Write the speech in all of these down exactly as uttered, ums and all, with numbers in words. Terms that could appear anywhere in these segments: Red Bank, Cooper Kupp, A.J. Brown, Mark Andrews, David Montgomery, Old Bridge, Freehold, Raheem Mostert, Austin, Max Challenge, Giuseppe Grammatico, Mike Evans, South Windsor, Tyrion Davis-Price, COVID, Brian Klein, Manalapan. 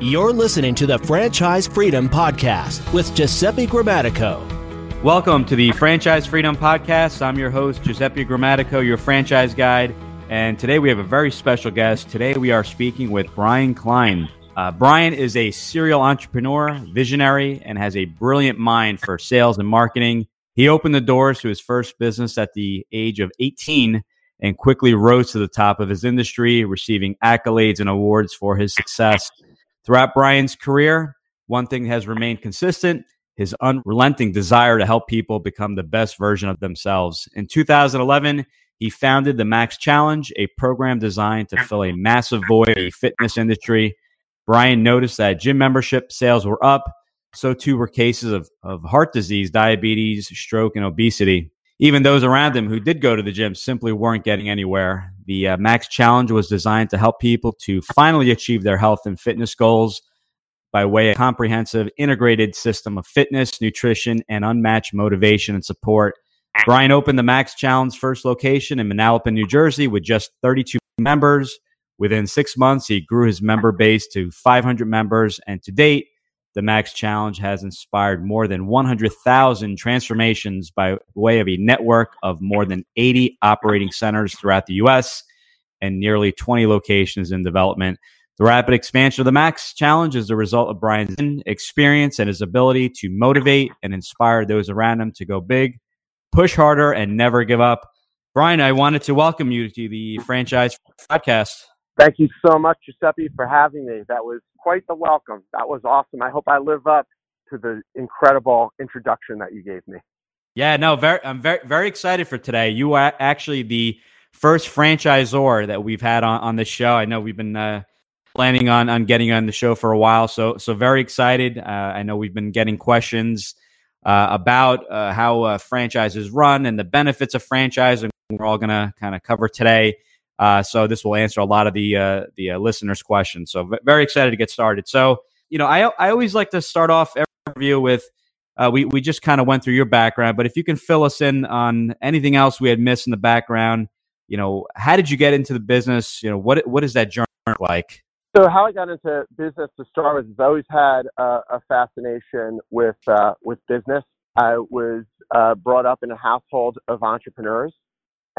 You're listening to the Franchise Freedom Podcast with Giuseppe Grammatico. Welcome to the Franchise Freedom Podcast. I'm your host, Giuseppe Grammatico, your franchise guide. And today we have a very special guest. Today we are speaking with Brian Klein. Uh, Brian is a serial entrepreneur, visionary, and has a brilliant mind for sales and marketing. He opened the doors to his first business at the age of eighteen and quickly rose to the top of his industry, receiving accolades and awards for his success. Throughout Brian's career, one thing has remained consistent: his unrelenting desire to help people become the best version of themselves. In two thousand eleven, he founded the Max Challenge, a program designed to fill a massive void in the fitness industry. Brian noticed that gym membership sales were up. So too were cases of, of heart disease, diabetes, stroke, and obesity. Even those around him who did go to the gym simply weren't getting anywhere. The uh, Max Challenge was designed to help people to finally achieve their health and fitness goals by way of a comprehensive, integrated system of fitness, nutrition, and unmatched motivation and support. Brian opened the Max Challenge first location in Manalapan, New Jersey, with just thirty-two members. Within six months, he grew his member base to five hundred members, and to date, the Max Challenge has inspired more than one hundred thousand transformations by way of a network of more than eighty operating centers throughout the U S and nearly twenty locations in development. The rapid expansion of the Max Challenge is the result of Brian's experience and his ability to motivate and inspire those around him to go big, push harder, and never give up. Brian, I wanted to welcome you to the Franchise Podcast. Thank you so much, Giuseppe, for having me. That was quite the welcome. That was awesome. I hope I live up to the incredible introduction that you gave me. Yeah, no, very, I'm very, very excited for today. You are actually the first franchisor that we've had on, on this show. I know we've been uh, planning on, on getting on the show for a while, so so very excited. Uh, I know we've been getting questions uh, about uh, how uh, franchises run and the benefits of franchise, and we're all going to kind of cover today. Uh, so this will answer a lot of the uh, the uh, listeners' questions. So v- very excited to get started. So, you know, I I always like to start off every interview with, uh, we, we just kind of went through your background, but if you can fill us in on anything else we had missed in the background, you know, how did you get into the business? You know, what what is that journey like? So how I got into business to start with is I always had uh, a fascination with, uh, with business. I was uh, brought up in a household of entrepreneurs.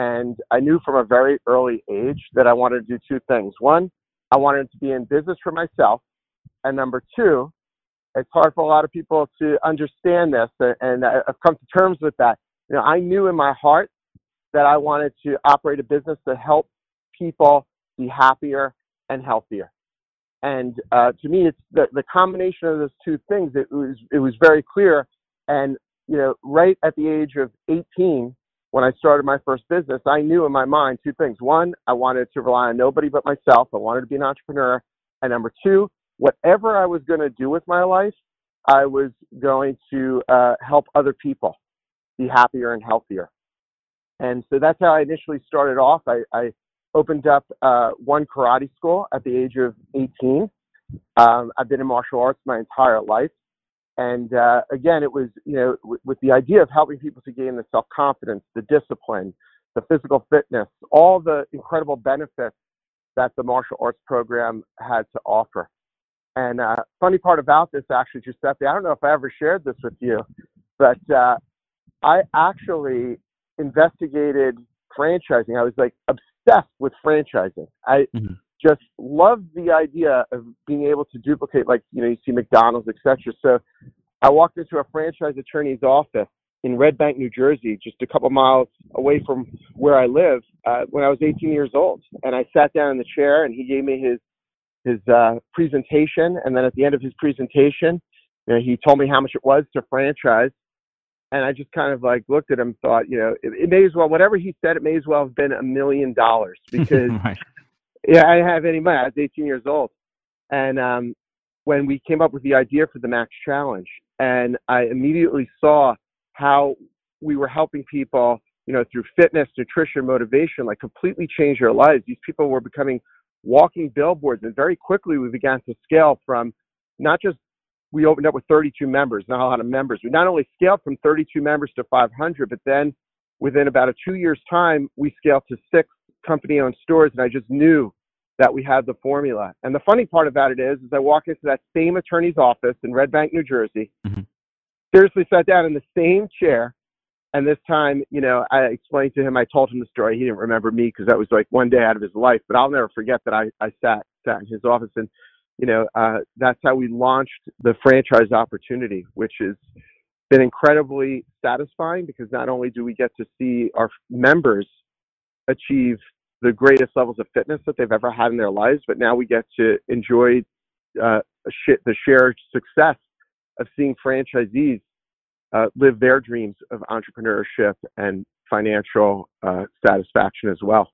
And I knew from a very early age that I wanted to do two things. One, I wanted to be in business for myself. And number two, it's hard for a lot of people to understand this, and I've come to terms with that. You know, I knew in my heart that I wanted to operate a business to help people be happier and healthier. And uh, to me, it's the, the combination of those two things. It was, it was very clear. And, you know, right at the age of eighteen, when I started my first business, I knew in my mind two things. One, I wanted to rely on nobody but myself. I wanted to be an entrepreneur. And number two, whatever I was going to do with my life, I was going to uh, help other people be happier and healthier. And so that's how I initially started off. I, I opened up uh, one karate school at the age of eighteen. Um, I've been in martial arts my entire life. And uh, again, it was, you know, w- with the idea of helping people to gain the self-confidence, the discipline, the physical fitness, all the incredible benefits that the martial arts program had to offer. And uh, funny part about this, actually, Giuseppe, I don't know if I ever shared this with you, but uh, I actually investigated franchising. I was like obsessed with franchising. I mm-hmm. just loved the idea of being able to duplicate, like, you know, you see McDonald's, et cetera. So I walked into a franchise attorney's office in Red Bank, New Jersey, just a couple miles away from where I live, uh, when I was eighteen years old. And I sat down in the chair and he gave me his, his uh, presentation. And then at the end of his presentation, you know, he told me how much it was to franchise. And I just kind of like looked at him, thought, you know, it, it may as well, whatever he said, it may as well have been a million dollars because right. Yeah, I didn't have any money. I was eighteen years old. And um, when we came up with the idea for the Max Challenge, and I immediately saw how we were helping people, you know, through fitness, nutrition, motivation, like completely change their lives. These people were becoming walking billboards. And very quickly, we began to scale from not just, we opened up with thirty-two members, not a lot of members. We not only scaled from thirty-two members to five hundred, but then within about a two years time, we scaled to six company-owned stores, and I just knew that we had the formula. And the funny part about it is, is I walked into that same attorney's office in Red Bank, New Jersey, mm-hmm. seriously sat down in the same chair, and this time, you know, I explained to him, I told him the story. He didn't remember me because that was like one day out of his life, but I'll never forget that I, I sat, sat in his office. And, you know, uh, that's how we launched the franchise opportunity, which has been incredibly satisfying because not only do we get to see our members achieve the greatest levels of fitness that they've ever had in their lives, but now we get to enjoy uh, the shared success of seeing franchisees Uh, live their dreams of entrepreneurship and financial uh, satisfaction as well.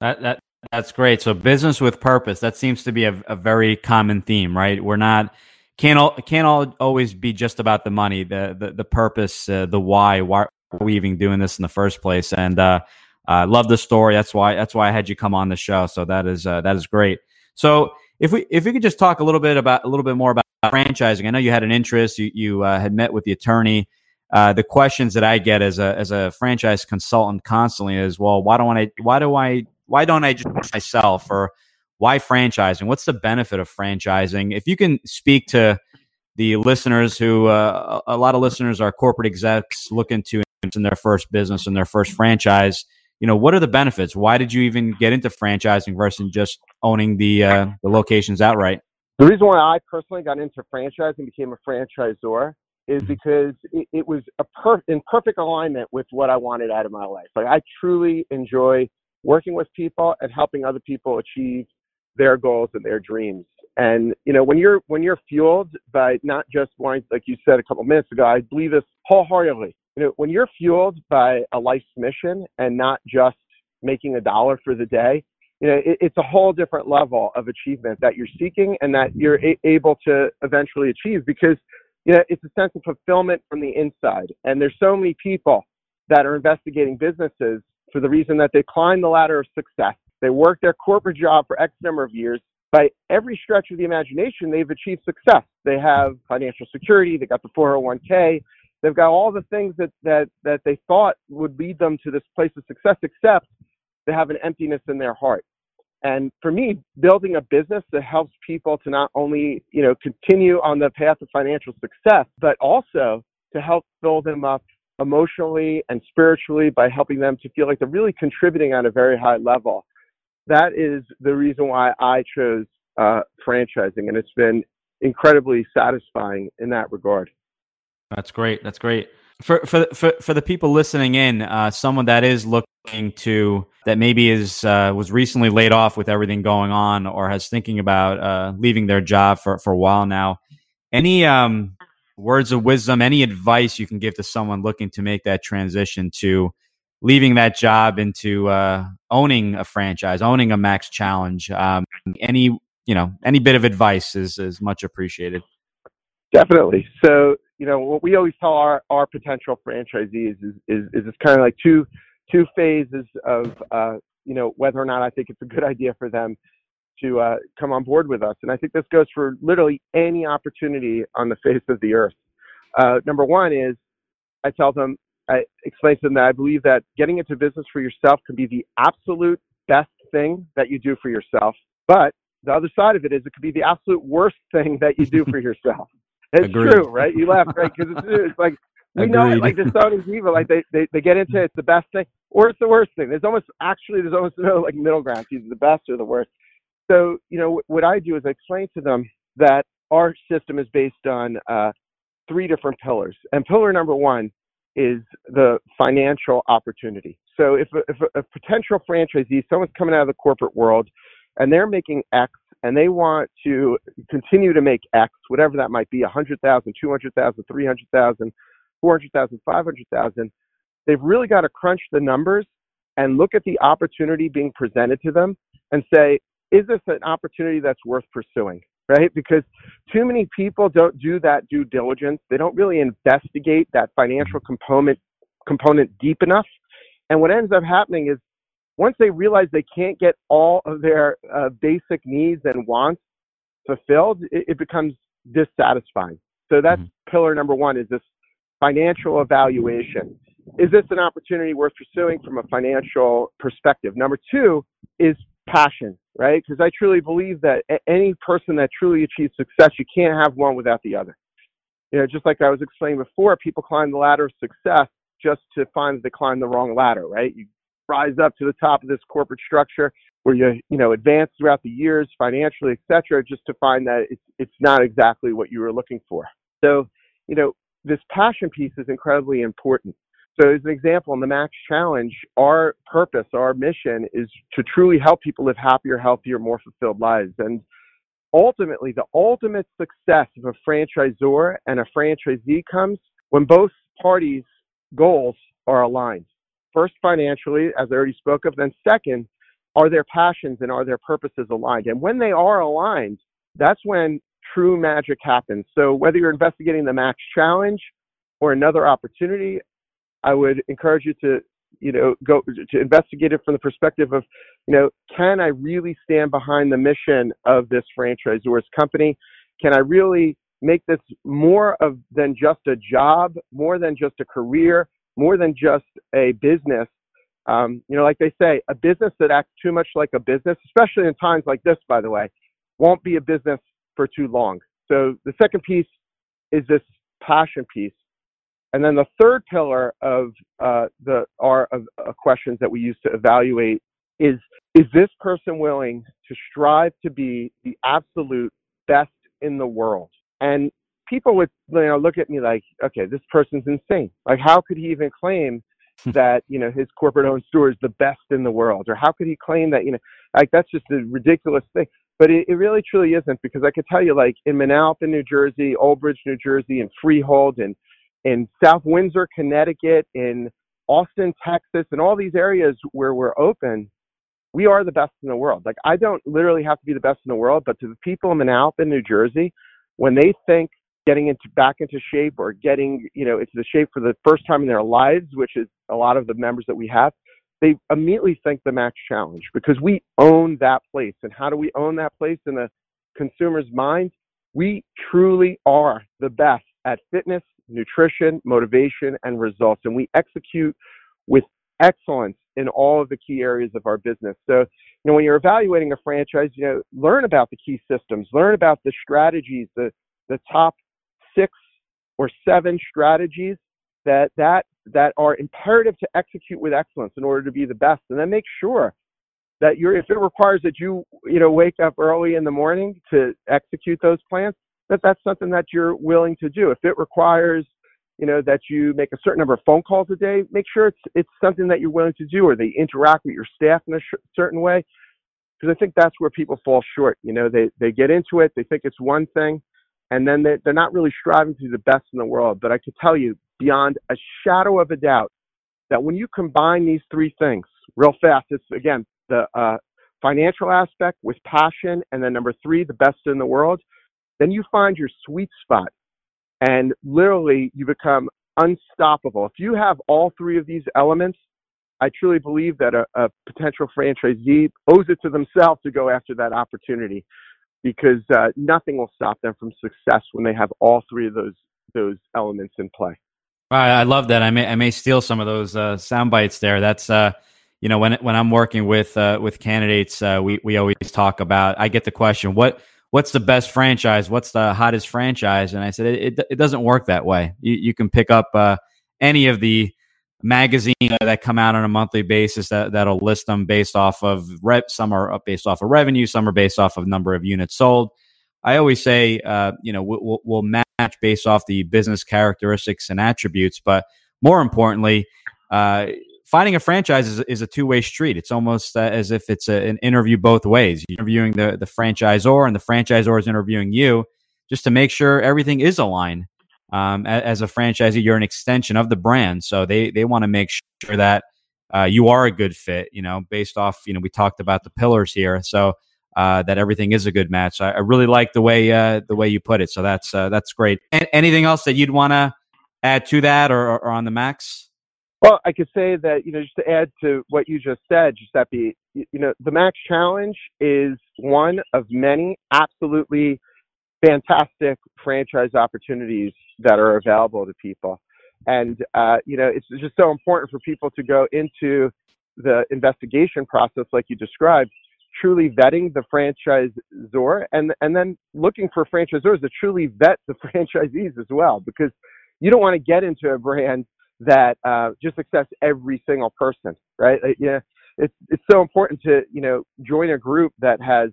That that that's great. So business with purpose, that seems to be a, a very common theme, right? We're not can't all, can't all always be just about the money, the the, the purpose, uh, the why. Why are we even doing this in the first place? And uh, I love the story. That's why that's why I had you come on the show. So that is uh, that is great. So if we if we could just talk a little bit about a little bit more about franchising. I know you had an interest. You you uh, had met with the attorney. Uh, the questions that I get as a as a franchise consultant constantly is, well, why don't I? Why do I? Why don't I just myself? Or why franchising? What's the benefit of franchising? If you can speak to the listeners who uh, a lot of listeners are corporate execs looking to in their first business and their first franchise. You know, what are the benefits? Why did you even get into franchising versus just owning the uh, the locations outright? The reason why I personally got into franchising and became a franchisor is because it, it was a per- in perfect alignment with what I wanted out of my life. Like, I truly enjoy working with people and helping other people achieve their goals and their dreams. And, you know, when you're when you're fueled by not just wanting, like you said a couple minutes ago, I believe this wholeheartedly. You know, when you're fueled by a life's mission and not just making a dollar for the day, you know, it, it's a whole different level of achievement that you're seeking and that you're a- able to eventually achieve because, you know, it's a sense of fulfillment from the inside. And there's so many people that are investigating businesses for the reason that they climb the ladder of success. They work their corporate job for X number of years. By every stretch of the imagination, they've achieved success. They have financial security. They got the four oh one k. They've got all the things that, that, that they thought would lead them to this place of success, except they have an emptiness in their heart. And for me, building a business that helps people to not only, you know, continue on the path of financial success, but also to help fill them up emotionally and spiritually by helping them to feel like they're really contributing on a very high level. That is the reason why I chose uh, franchising. And it's been incredibly satisfying in that regard. That's great. That's great. For for for, for the people listening in, uh, someone that is looking to that maybe is uh, was recently laid off with everything going on, or has thinking about uh, leaving their job for, for a while now. Any um, words of wisdom? Any advice you can give to someone looking to make that transition to leaving that job into uh, owning a franchise, owning a Max Challenge? Um, any you know any bit of advice is is much appreciated. Definitely. So, you know, what we always tell our, our potential franchisees is, is, is it's kind of like two, two phases of, uh, you know, whether or not I think it's a good idea for them to uh, come on board with us. And I think this goes for literally any opportunity on the face of the earth. Uh, number one is I tell them, I explain to them that I believe that getting into business for yourself can be the absolute best thing that you do for yourself. But the other side of it is it could be the absolute worst thing that you do for yourself. It's Agreed. True, right? You laugh, right? Because it's, it's like, we Agreed. Know it, like the Saudis evil, like they, they, they get into it, it's the best thing, or it's the worst thing. There's almost, actually, there's almost no like middle ground. It's either the best or the worst. So, you know, what I do is I explain to them that our system is based on uh, three different pillars. And pillar number one is the financial opportunity. So if a, if a potential franchisee, someone's coming out of the corporate world, and they're making X, and they want to continue to make X, whatever that might be, one hundred thousand, two hundred thousand, three hundred thousand, four hundred thousand, five hundred thousand, they've really got to crunch the numbers and look at the opportunity being presented to them and say, is this an opportunity that's worth pursuing, right? Because too many people don't do that due diligence. They don't really investigate that financial component component deep enough. And what ends up happening is, once they realize they can't get all of their uh, basic needs and wants fulfilled, it, it becomes dissatisfying. So that's mm-hmm. pillar number one is this financial evaluation. is this an opportunity worth pursuing from a financial perspective? Number two is passion, right? Because I truly believe that any person that truly achieves success, you can't have one without the other. You know, just like I was explaining before, people climb the ladder of success just to find that they climb the wrong ladder, right? You rise up to the top of this corporate structure where you, you know, advance throughout the years financially, et cetera, just to find that it's, it's not exactly what you were looking for. So, you know, this passion piece is incredibly important. So as an example, in the Max Challenge, our purpose, our mission is to truly help people live happier, healthier, more fulfilled lives. And ultimately, the ultimate success of a franchisor and a franchisee comes when both parties' goals are aligned. First, financially, as I already spoke of, then second, are their passions and are their purposes aligned? And when they are aligned, that's when true magic happens. So whether you're investigating the Max Challenge or another opportunity, I would encourage you to, you know, go to investigate it from the perspective of, you know, can I really stand behind the mission of this franchisor's company? Can I really make this more of than just a job, more than just a career, more than just a business? Um, you know, like they say, a business that acts too much like a business, especially in times like this, by the way, won't be a business for too long. So the second piece is this passion piece. And then the third pillar of uh, the are of uh, questions that we use to evaluate is, is this person willing to strive to be the absolute best in the world? And people would, you know, look at me like, okay, this person's insane. Like, how could he even claim that, you know, his corporate owned store is the best in the world? Or how could he claim that, you know, like, that's just a ridiculous thing. But it, it really truly isn't, because I could tell you, like, in Manalapan, New Jersey, Old Bridge, New Jersey, and Freehold, and in South Windsor, Connecticut, in Austin, Texas, and all these areas where we're open, we are the best in the world. Like, I don't literally have to be the best in the world, but to the people in Manalapan, New Jersey, when they think getting into back into shape or getting, you know, into the shape for the first time in their lives, which is a lot of the members that we have, they immediately think the Max Challenge, because we own that place. And how do we own that place in the consumer's mind? We truly are the best at fitness, nutrition, motivation, and results. And we execute with excellence in all of the key areas of our business. So, you know, when you're evaluating a franchise, you know, learn about the key systems, learn about the strategies, the, the top six or seven strategies that, that, that are imperative to execute with excellence in order to be the best. And then make sure that you're, if it requires that you, you know, wake up early in the morning to execute those plans, that that's something that you're willing to do. If it requires, you know, that you make a certain number of phone calls a day, make sure it's it's something that you're willing to do, or they interact with your staff in a sh- certain way. Because I think that's where people fall short. You know, they, they get into it, they think it's one thing, and then they, they're not really striving to be the best in the world. But I can tell you beyond a shadow of a doubt that when you combine these three things real fast, it's, again, the uh, financial aspect with passion, and then number three, the best in the world, then you find your sweet spot, and literally you become unstoppable. If you have all three of these elements, I truly believe that a, a potential franchisee owes it to themselves to go after that opportunity, because uh, nothing will stop them from success when they have all three of those those elements in play. All right, I love that. I may I may steal some of those uh, sound bites there. That's uh, you know, when when I'm working with uh, with candidates, uh, we we always talk about. I get the question, what. What's the best franchise? What's the hottest franchise? And I said, it it, it doesn't work that way. You, you can pick up uh, any of the magazines that come out on a monthly basis that, that'll list them based off of rep. Some are based off of revenue. Some are based off of number of units sold. I always say, uh, you know, we'll, we'll match based off the business characteristics and attributes. But more importantly, uh, finding a franchise is, is a two-way street. It's almost uh, as if it's a, an interview both ways. You're interviewing the, the franchisor, and the franchisor is interviewing you, just to make sure everything is aligned. Um, as, as a franchisee, you're an extension of the brand, so they they want to make sure that uh, you are a good fit. You know, based off, you know, we talked about the pillars here, so uh, that everything is a good match. So I, I really like the way uh, the way you put it. So that's uh, that's great. And anything else that you'd want to add to that, or, or, or on the Max? Well, I could say that, you know, just to add to what you just said, Giuseppe, you know, the Max Challenge is one of many absolutely fantastic franchise opportunities that are available to people. And, uh, you know, it's just so important for people to go into the investigation process, like you described, truly vetting the franchisor and, and then looking for franchisors that truly vet the franchisees as well, because you don't want to get into a brand that uh, just accepts every single person, right? Like, yeah, it's it's so important to, you know, join a group that has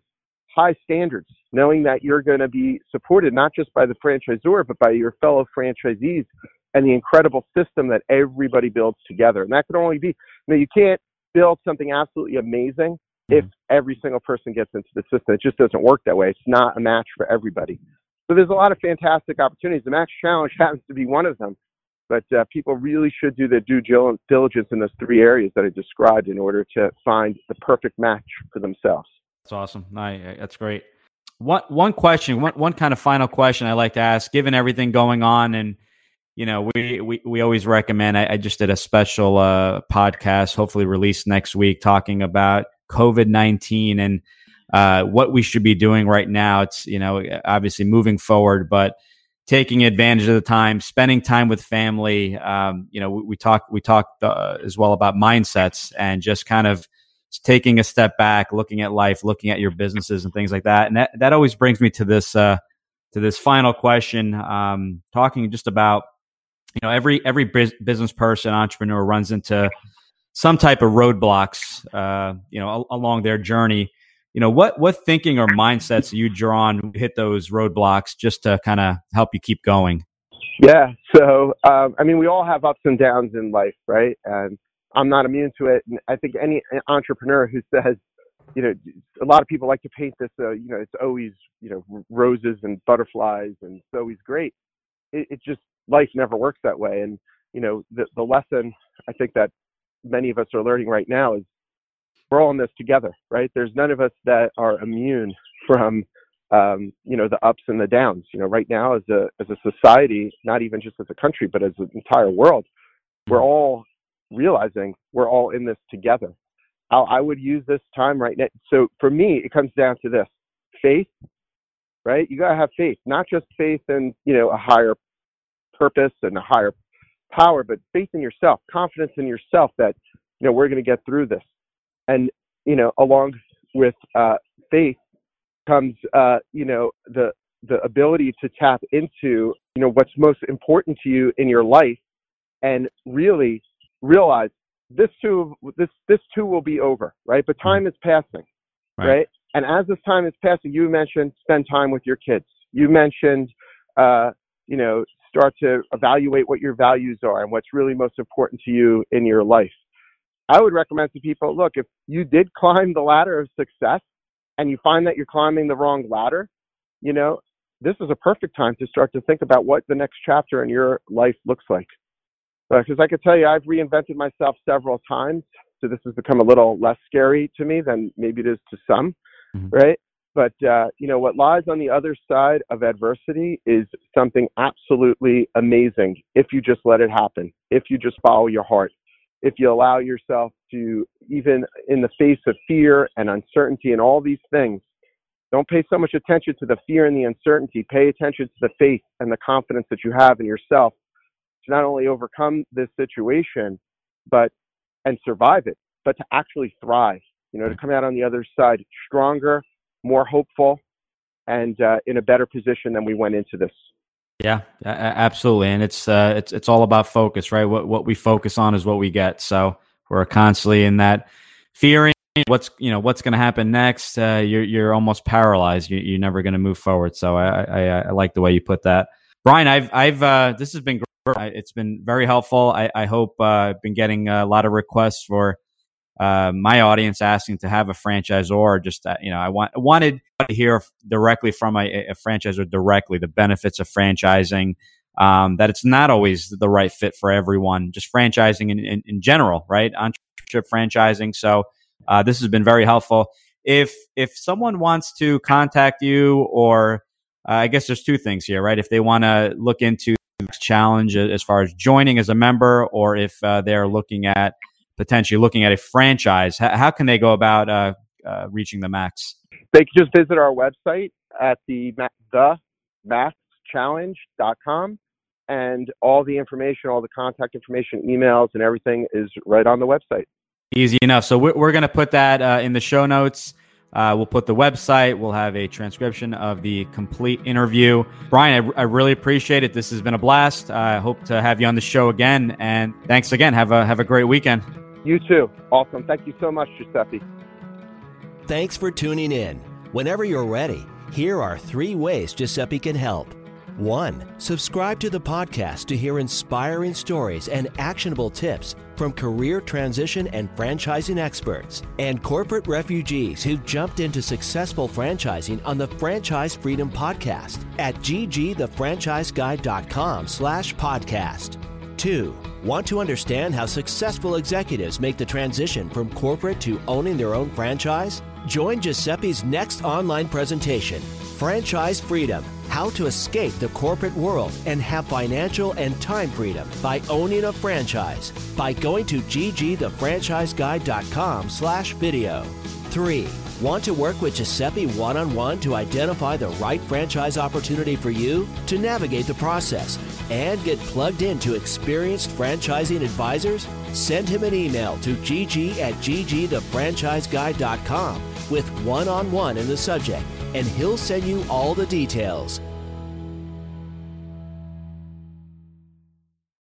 high standards, knowing that you're going to be supported not just by the franchisor, but by your fellow franchisees and the incredible system that everybody builds together. And that can only be, you know, you can't build something absolutely amazing if every single person gets into the system. It just doesn't work that way. It's not a match for everybody. So there's a lot of fantastic opportunities. The Max Challenge happens to be one of them, but uh, people really should do their due diligence in those three areas that I described in order to find the perfect match for themselves. That's awesome. I, that's great. One, one question, one, one kind of final question I like to ask, given everything going on, and you know, we, we, we always recommend, I, I just did a special uh, podcast, hopefully released next week, talking about COVID nineteen and uh, what we should be doing right now. It's, you know, obviously moving forward, but taking advantage of the time, spending time with family. Um, you know, we, we talked, we talked uh, as well about mindsets and just kind of taking a step back, looking at life, looking at your businesses and things like that. And that, that always brings me to this, uh, to this final question, um, talking just about, you know, every every business person, entrepreneur runs into some type of roadblocks, uh, you know, al- along their journey. You know, what what thinking or mindsets you draw on hit those roadblocks just to kind of help you keep going? Yeah. So, um, I mean, we all have ups and downs in life, right? And I'm not immune to it. And I think any entrepreneur who says, you know, a lot of people like to paint this, uh, you know, it's always, you know, roses and butterflies and it's always great. It, it just, life never works that way. And, you know, the, the lesson I think that many of us are learning right now is we're all in this together, right? There's none of us that are immune from, um, you know, the ups and the downs. You know, right now as a as a society, not even just as a country, but as an entire world, we're all realizing we're all in this together. I, I would use this time right now. So for me, it comes down to this, faith, right? You got to have faith, not just faith in, you know, a higher purpose and a higher power, but faith in yourself, confidence in yourself that, you know, we're going to get through this. And, you know, along with uh, faith comes, uh, you know, the the ability to tap into, you know, what's most important to you in your life and really realize this too, this, this too will be over, right? But time is passing, right? right? And as this time is passing, you mentioned spend time with your kids. You mentioned, uh, you know, start to evaluate what your values are and what's really most important to you in your life. I would recommend to people, look, if you did climb the ladder of success and you find that you're climbing the wrong ladder, you know, this is a perfect time to start to think about what the next chapter in your life looks like. Because uh, I could tell you, I've reinvented myself several times. So this has become a little less scary to me than maybe it is to some, mm-hmm. right? But, uh, you know, what lies on the other side of adversity is something absolutely amazing if you just let it happen, if you just follow your heart, if you allow yourself to, even in the face of fear and uncertainty and all these things, don't pay so much attention to the fear and the uncertainty. Pay attention to the faith and the confidence that you have in yourself to not only overcome this situation, but and survive it, but to actually thrive, you know, to come out on the other side stronger, more hopeful, and uh, in a better position than we went into this. Yeah, absolutely. And it's uh, it's it's all about focus, right? What what we focus on is what we get. So we're constantly in that fearing what's you know what's going to happen next. Uh, you're you're almost paralyzed. You're, you're never going to move forward. So I, I I like the way you put that, Brian. I've I've uh, this has been great. It's been very helpful. I I hope uh, I've been getting a lot of requests for. Uh, my audience asking to have a franchisor, just, uh, you know, I want, wanted to hear directly from a, a franchisor directly, the benefits of franchising, um, that it's not always the right fit for everyone, just franchising in, in, in general, right? Entrepreneurship franchising. So uh, this has been very helpful. If, if someone wants to contact you or uh, I guess there's two things here, right? If they want to look into the challenge as far as joining as a member, or if uh, they're looking at potentially looking at a franchise, how, how can they go about uh, uh, reaching the Max? They can just visit our website at the, the max challenge dot com. and all the information, all the contact information, emails, and everything is right on the website. Easy enough. So we're, we're going to put that uh, in the show notes. Uh, we'll put the website. We'll have a transcription of the complete interview. Brian, I, I really appreciate it. This has been a blast. I uh, hope to have you on the show again. And thanks again. Have a have a great weekend. You too. Awesome. Thank you so much, Giuseppe. Thanks for tuning in. Whenever you're ready, here are three ways Giuseppe can help. One, subscribe to the podcast to hear inspiring stories and actionable tips from career transition and franchising experts and corporate refugees who've jumped into successful franchising on the Franchise Freedom Podcast at g g the franchise guide dot com slash podcast. Two, want to understand how successful executives make the transition from corporate to owning their own franchise? Join Giuseppe's next online presentation, Franchise Freedom, How to Escape the Corporate World and Have Financial and Time Freedom by Owning a Franchise, by going to g g the franchise guide dot com slash video. Three, want to work with Giuseppe one-on-one to identify the right franchise opportunity for you, to navigate the process, and get plugged into experienced franchising advisors? Send him an email to g g at g g the franchise guide dot com with one-on-one in the subject, and he'll send you all the details.